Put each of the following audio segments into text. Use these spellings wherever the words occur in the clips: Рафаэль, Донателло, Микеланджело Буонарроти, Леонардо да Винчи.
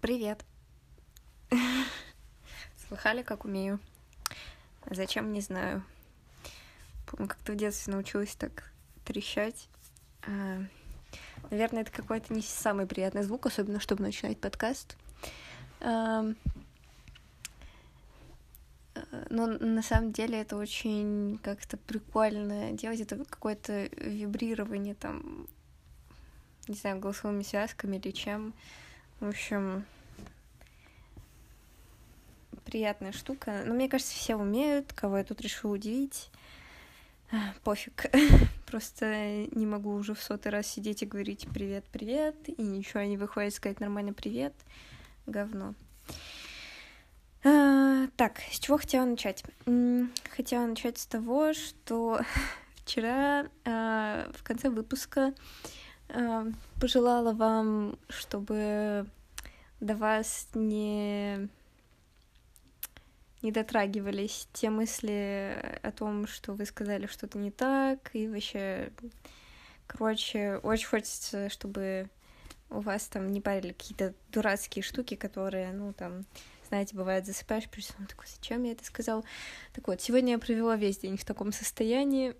Привет! Слыхали, как умею? А зачем, не знаю. Помню, как-то в детстве научилась так трещать. Наверное, это какой-то не самый приятный звук, особенно, чтобы начинать подкаст. Но на самом деле это очень как-то прикольно делать. Это какое-то вибрирование там, не знаю, голосовыми связками или чем. В общем, приятная штука. Но мне кажется, все умеют, кого я тут решила удивить. Пофиг. Просто не могу уже в 100-й раз сидеть и говорить «привет-привет», и ничего не выходит сказать нормально «привет». Говно. Так, с чего хотела начать? Хотела начать с того, что вчера в конце выпуска пожелала вам, чтобы до вас не дотрагивались те мысли о том, что вы сказали что-то не так, и вообще, короче, очень хочется, чтобы у вас там не парили какие-то дурацкие штуки, которые, ну, там, знаете, бывает, засыпаешь, причем такой, зачем я это сказал? Так вот, сегодня я провела весь день в таком состоянии.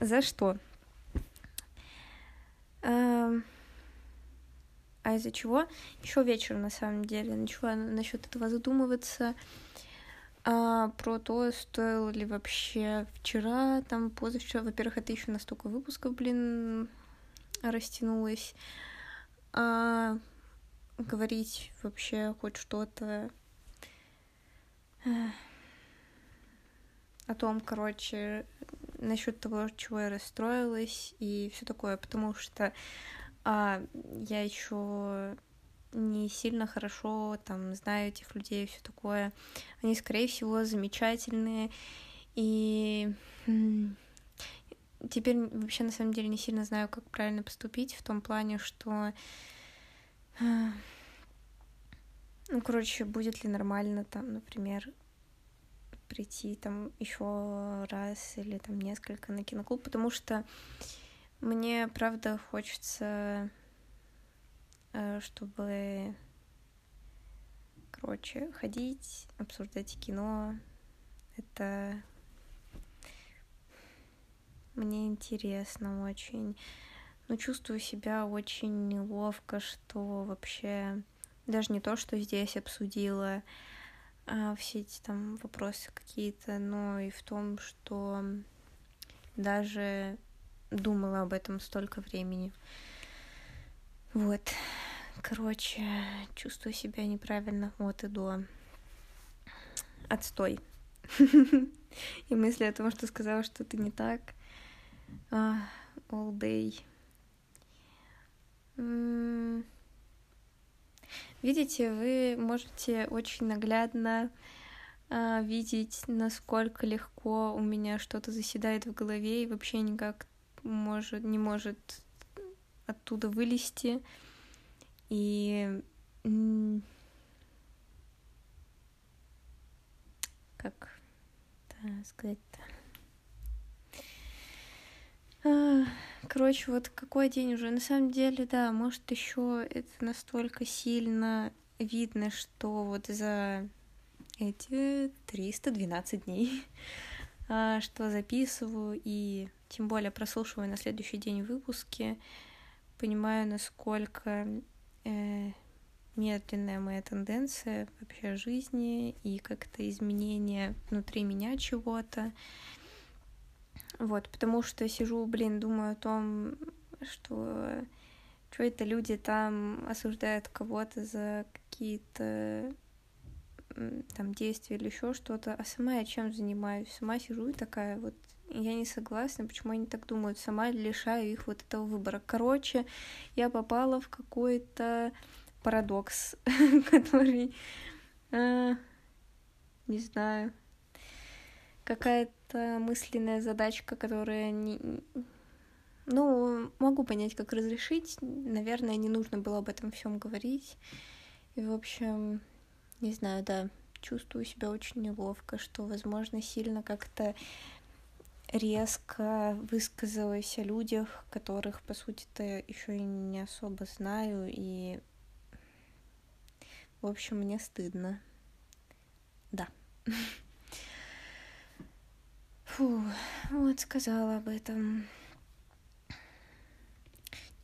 За что? А из-за чего? Еще вечером, на самом деле, начала насчет этого задумываться. Про то, стоило ли вообще вчера, там, позавчера. Во-первых, это еще на столько выпусков, растянулось. Говорить вообще хоть что-то о том, короче, насчет того, чего я расстроилась и все такое, потому что я еще не сильно хорошо там знаю этих людей и все такое. Они, скорее всего, замечательные. И теперь вообще на самом деле не сильно знаю, как правильно поступить, в том плане, что ну, короче, будет ли нормально там, например, прийти там еще раз или там несколько на киноклуб, потому что мне, правда, хочется, чтобы, короче, ходить, обсуждать кино. Это мне интересно очень. Но чувствую себя очень неловко, что вообще даже не то, что здесь обсудила, все эти там вопросы какие-то, но и в том, что даже думала об этом столько времени. Вот. Короче, чувствую себя неправильно от и до. Отстой. И мысли о том, что сказала что-то не так. All day. Видите, вы можете очень наглядно видеть, насколько легко у меня что-то заседает в голове и вообще никак не может оттуда вылезти. И как сказать-то? Короче, вот какой день уже. На самом деле, да, может, еще это настолько сильно видно, что вот за эти 312 дней, что записываю и тем более прослушиваю на следующий день выпуски, понимаю, насколько медленная моя тенденция вообще жизни и как-то изменение внутри меня чего-то. Вот, потому что сижу, думаю о том, что это люди там осуждают кого-то за какие-то там действия или еще что-то, а сама я чем занимаюсь? Сама сижу и такая вот, я не согласна, почему они так думают, сама лишаю их вот этого выбора. Короче, я попала в какой-то парадокс, который, не знаю, какая-то мысленная задачка, которая не... Ну, могу понять, как разрешить. Наверное, не нужно было об этом всем говорить. И, в общем, не знаю, да, чувствую себя очень неловко, что, возможно, сильно как-то резко высказалась о людях, которых, по сути-то, еще и не особо знаю, и, в общем, мне стыдно. Да. Фу, вот сказала об этом.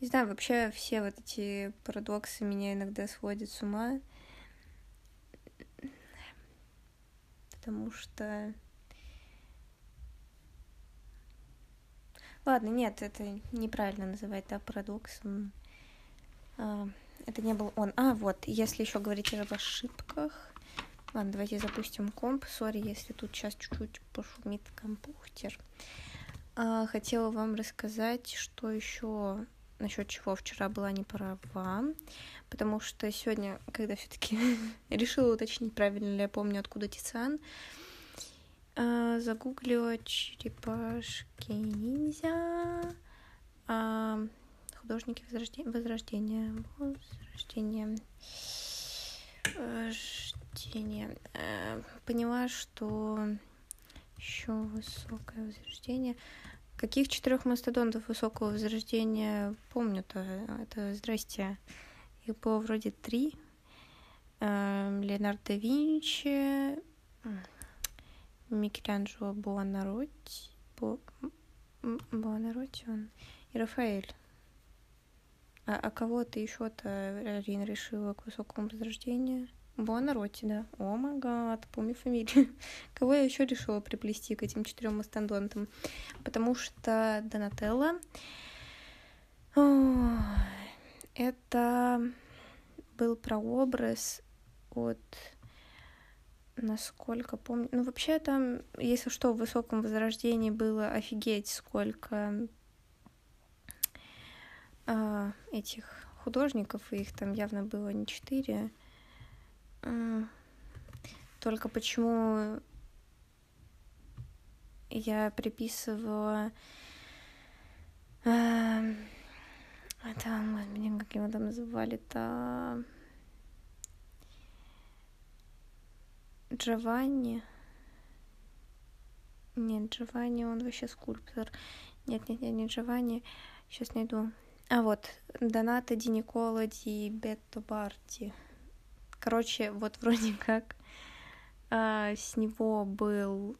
Не знаю, вообще все вот эти парадоксы меня иногда сводят с ума, потому что... Ладно, нет, это неправильно называть, да, парадоксом. Это не был он. А, вот, если еще говорить об ошибках... Ладно, давайте запустим комп. Сори, если тут сейчас чуть-чуть пошумит компьютер. Хотела вам рассказать, что еще... насчет чего вчера была не права, потому что сегодня, когда все-таки решила уточнить, правильно ли я помню, откуда Тициан, загуглила черепашки ниндзя, художники возрождения. Поняла, что еще высокое возрождение. Каких 4 мастодонтов высокого возрождения помню-то? Это, здрасте, их было вроде 3. Леонардо да Винчи, Микеланджело Буонарроти он, и Рафаэль. А кого-то еще-то Арина решила к высокому возрождению? Буонарроти, да. О, магад, помню фамилию. Кого я еще решила приплести к этим 4 мастодонтам? Потому что Донателло... это был прообраз от... Насколько помню... Ну, вообще, там, если что, в «Высоком возрождении» было офигеть сколько этих художников, и их там явно было не 4... Только почему я приписывала там, блин, как его там называли-то, Джованни. Нет, Джованни, он вообще скульптор. Нет, не Джованни. Сейчас найду. А вот, Донато Ди Никола Ди Бетто Барти. Короче, вот вроде как с него был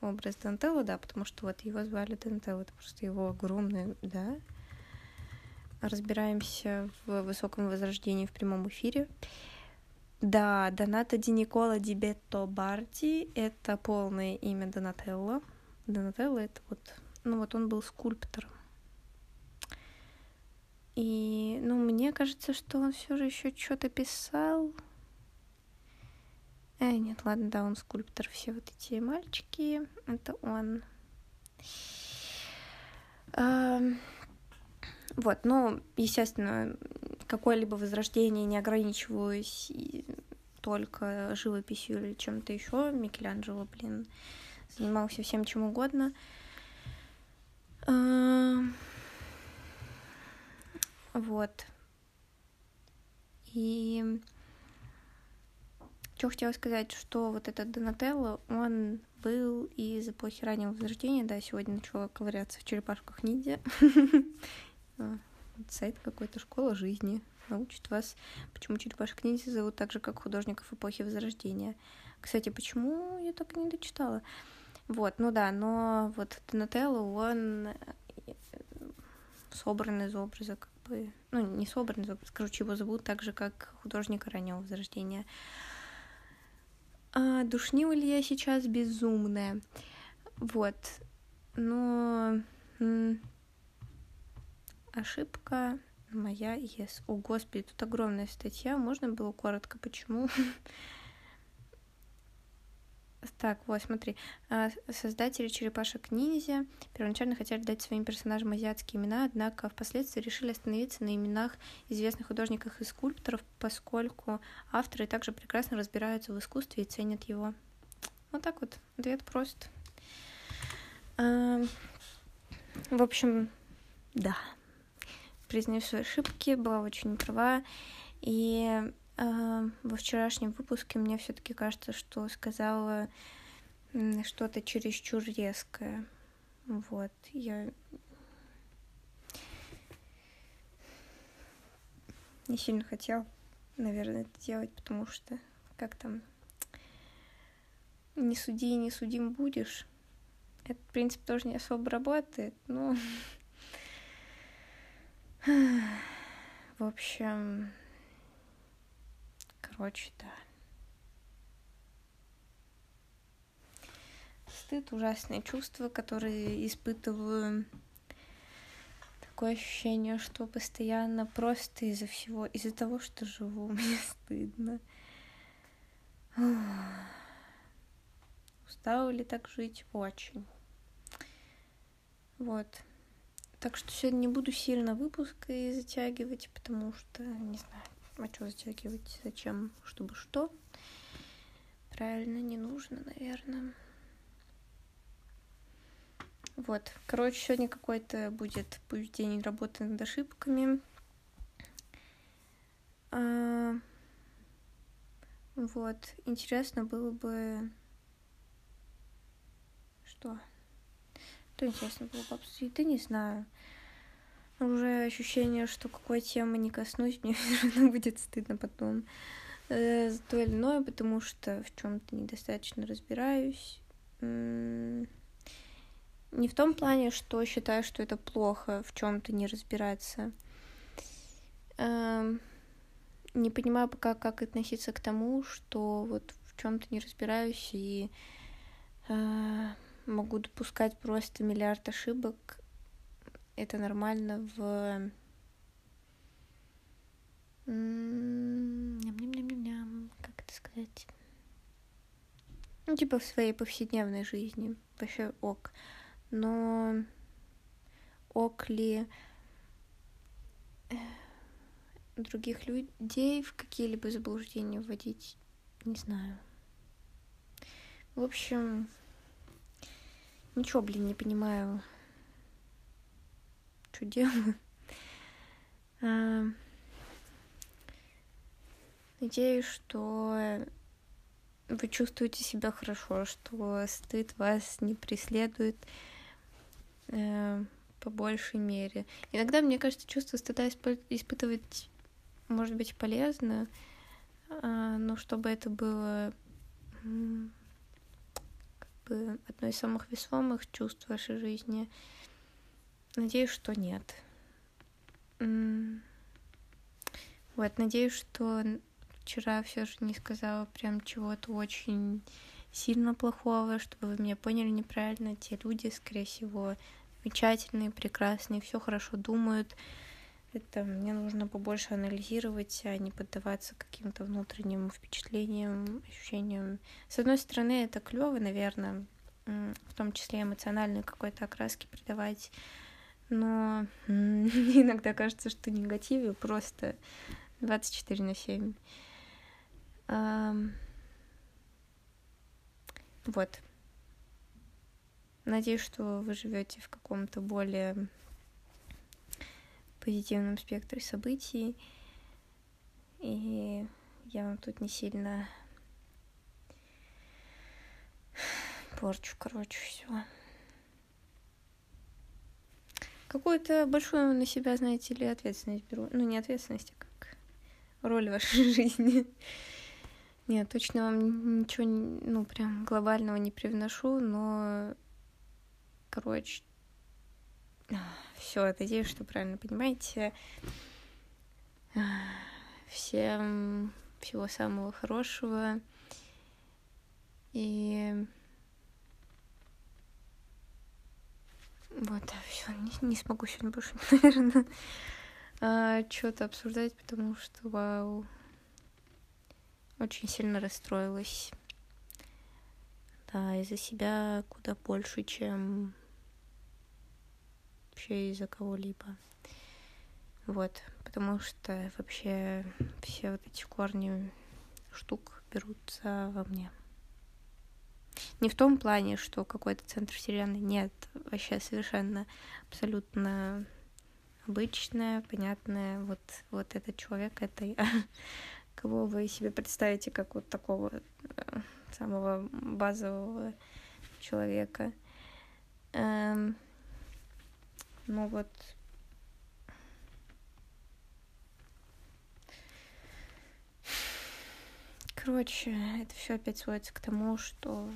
образ Донателло, да, потому что вот его звали Донателло, это просто его огромный, да. Разбираемся в «Высоком возрождении» в прямом эфире. Да, Донато Ди Никола Ди Бетто Барти, это полное имя Донателло. Донателло это вот, ну вот он был скульптором. И, ну, мне кажется, что он все же еще что-то писал. Нет, ладно, да, он скульптор. Все вот эти мальчики, это он. Вот, ну, естественно, какое-либо возрождение не ограничивалось только живописью или чем-то еще. Микеланджело, блин, занимался всем чем угодно. Вот. И что хотела сказать, что вот этот Донателло, он был из эпохи раннего возрождения, да, сегодня начала ковыряться в черепашках ниндзя. Сайт какой-то «Школа жизни» научит вас, почему черепашек ниндзя зовут так же, как художников эпохи возрождения. Кстати, почему я так и не дочитала? Вот, ну да, но вот Донателло, он собран из образа, ну, не собран, короче, его зовут так же, как художника раннего возрождения. Душнила ли я сейчас безумная? Вот. Но ошибка моя, yes. О, господи, тут огромная статья. Можно было коротко, почему? Так, вот, смотри. Создатели черепашек ниндзя первоначально хотели дать своим персонажам азиатские имена, однако впоследствии решили остановиться на именах известных художников и скульпторов, поскольку авторы также прекрасно разбираются в искусстве и ценят его. Вот так вот. Ответ прост. В общем, да. Признаю свои ошибки, была очень права. И... во вчерашнем выпуске мне все-таки кажется, что сказала что-то чересчур резкое. Вот, я не сильно хотела, наверное, это делать, потому что, как там, не суди и не судим будешь. Этот принцип тоже не особо работает, но... В общем, короче, да. Стыд, ужасные чувства, которые испытываю. Такое ощущение, что постоянно просто из-за всего, из-за того, что живу, мне стыдно. Устала ли так жить? Очень. Вот. Так что сегодня не буду сильно выпуск и затягивать, потому что, не знаю, а что затягивать, зачем, чтобы что. Правильно, не нужно, наверное. Вот, короче, сегодня какой-то будет день работы над ошибками. Вот, интересно было бы... Что? Что интересно было бы обсудить? Да не знаю. Уже ощущение, что какой темы не коснусь, мне все равно будет стыдно потом за то или иное, потому что в чем-то недостаточно разбираюсь. Не в том плане, что считаю, что это плохо в чем-то не разбираться. Не понимаю пока, как относиться к тому, что вот в чем-то не разбираюсь и могу допускать просто миллиард ошибок. Это нормально в... Как это сказать? Ну, типа в своей повседневной жизни. Вообще ок. Но ок ли других людей в какие-либо заблуждения вводить? Не знаю. В общем... Ничего, блин, не понимаю, что делаю. Надеюсь, что вы чувствуете себя хорошо, что стыд вас не преследует по большей мере. Иногда, мне кажется, чувство стыда испытывать может быть полезно, но чтобы это было... одно из самых весомых чувств вашей жизни. Надеюсь, что нет. Вот, надеюсь, что вчера все же не сказала прям чего-то очень сильно плохого, чтобы вы меня поняли неправильно. Те люди, скорее всего, замечательные, прекрасные, все хорошо думают. Это мне нужно побольше анализировать, а не поддаваться каким-то внутренним впечатлениям, ощущениям. С одной стороны, это клево, наверное, в том числе эмоциональной какой-то окраски придавать, но иногда кажется, что негативе просто 24/7. Вот. Надеюсь, что вы живете в каком-то более... позитивном спектре событий, и я вам тут не сильно порчу, короче, все. Какую-то большую на себя, знаете ли, ответственность беру. Ну, не ответственность, а как роль вашей жизни. Нет, точно вам ничего, ну, прям глобального не привношу, но, короче, все, надеюсь, что правильно понимаете. Всем всего самого хорошего. И вот, все, не смогу сегодня больше, наверное, что-то обсуждать, потому что, вау, очень сильно расстроилась. Да, из-за себя куда больше, чем... вообще из-за кого-либо. Вот, потому что вообще все вот эти корни штук берутся во мне. Не в том плане, что какой-то центр вселенной, нет, вообще совершенно абсолютно обычная, понятная, вот этот человек, это я. Кого вы себе представите как вот такого самого базового человека. Ну вот. Короче, это все опять сводится к тому, что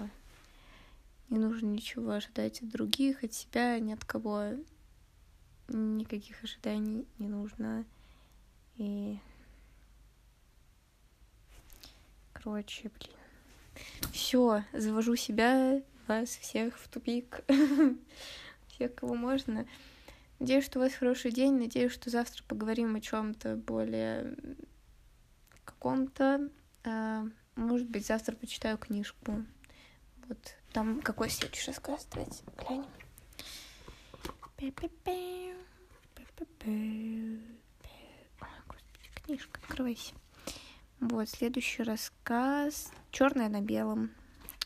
не нужно ничего ожидать от других, от себя, ни от кого. Никаких ожиданий не нужно. И... Короче, блин. Все, завожу себя, вас всех в тупик. Всех, кого можно. Надеюсь, что у вас хороший день. Надеюсь, что завтра поговорим о чем-то более каком-то. Может быть, завтра почитаю книжку. Вот там какой следующий рассказ, давайте глянем. Книжка, открывайся. Вот, следующий рассказ «Черное на белом».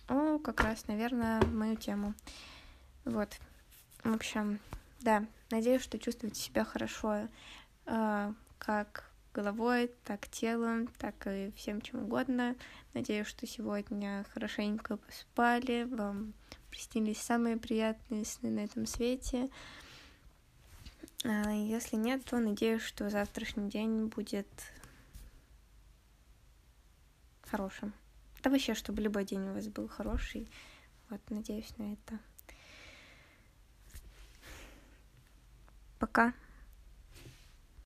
О, как раз, наверное, мою тему. Вот. В общем, да, надеюсь, что чувствуете себя хорошо. Как головой, так телом, так и всем чем угодно. Надеюсь, что сегодня хорошенько поспали, вам приснились самые приятные сны на этом свете. Если нет, то надеюсь, что завтрашний день будет... хорошим. Да вообще, чтобы любой день у вас был хороший. Вот, надеюсь на это. Пока.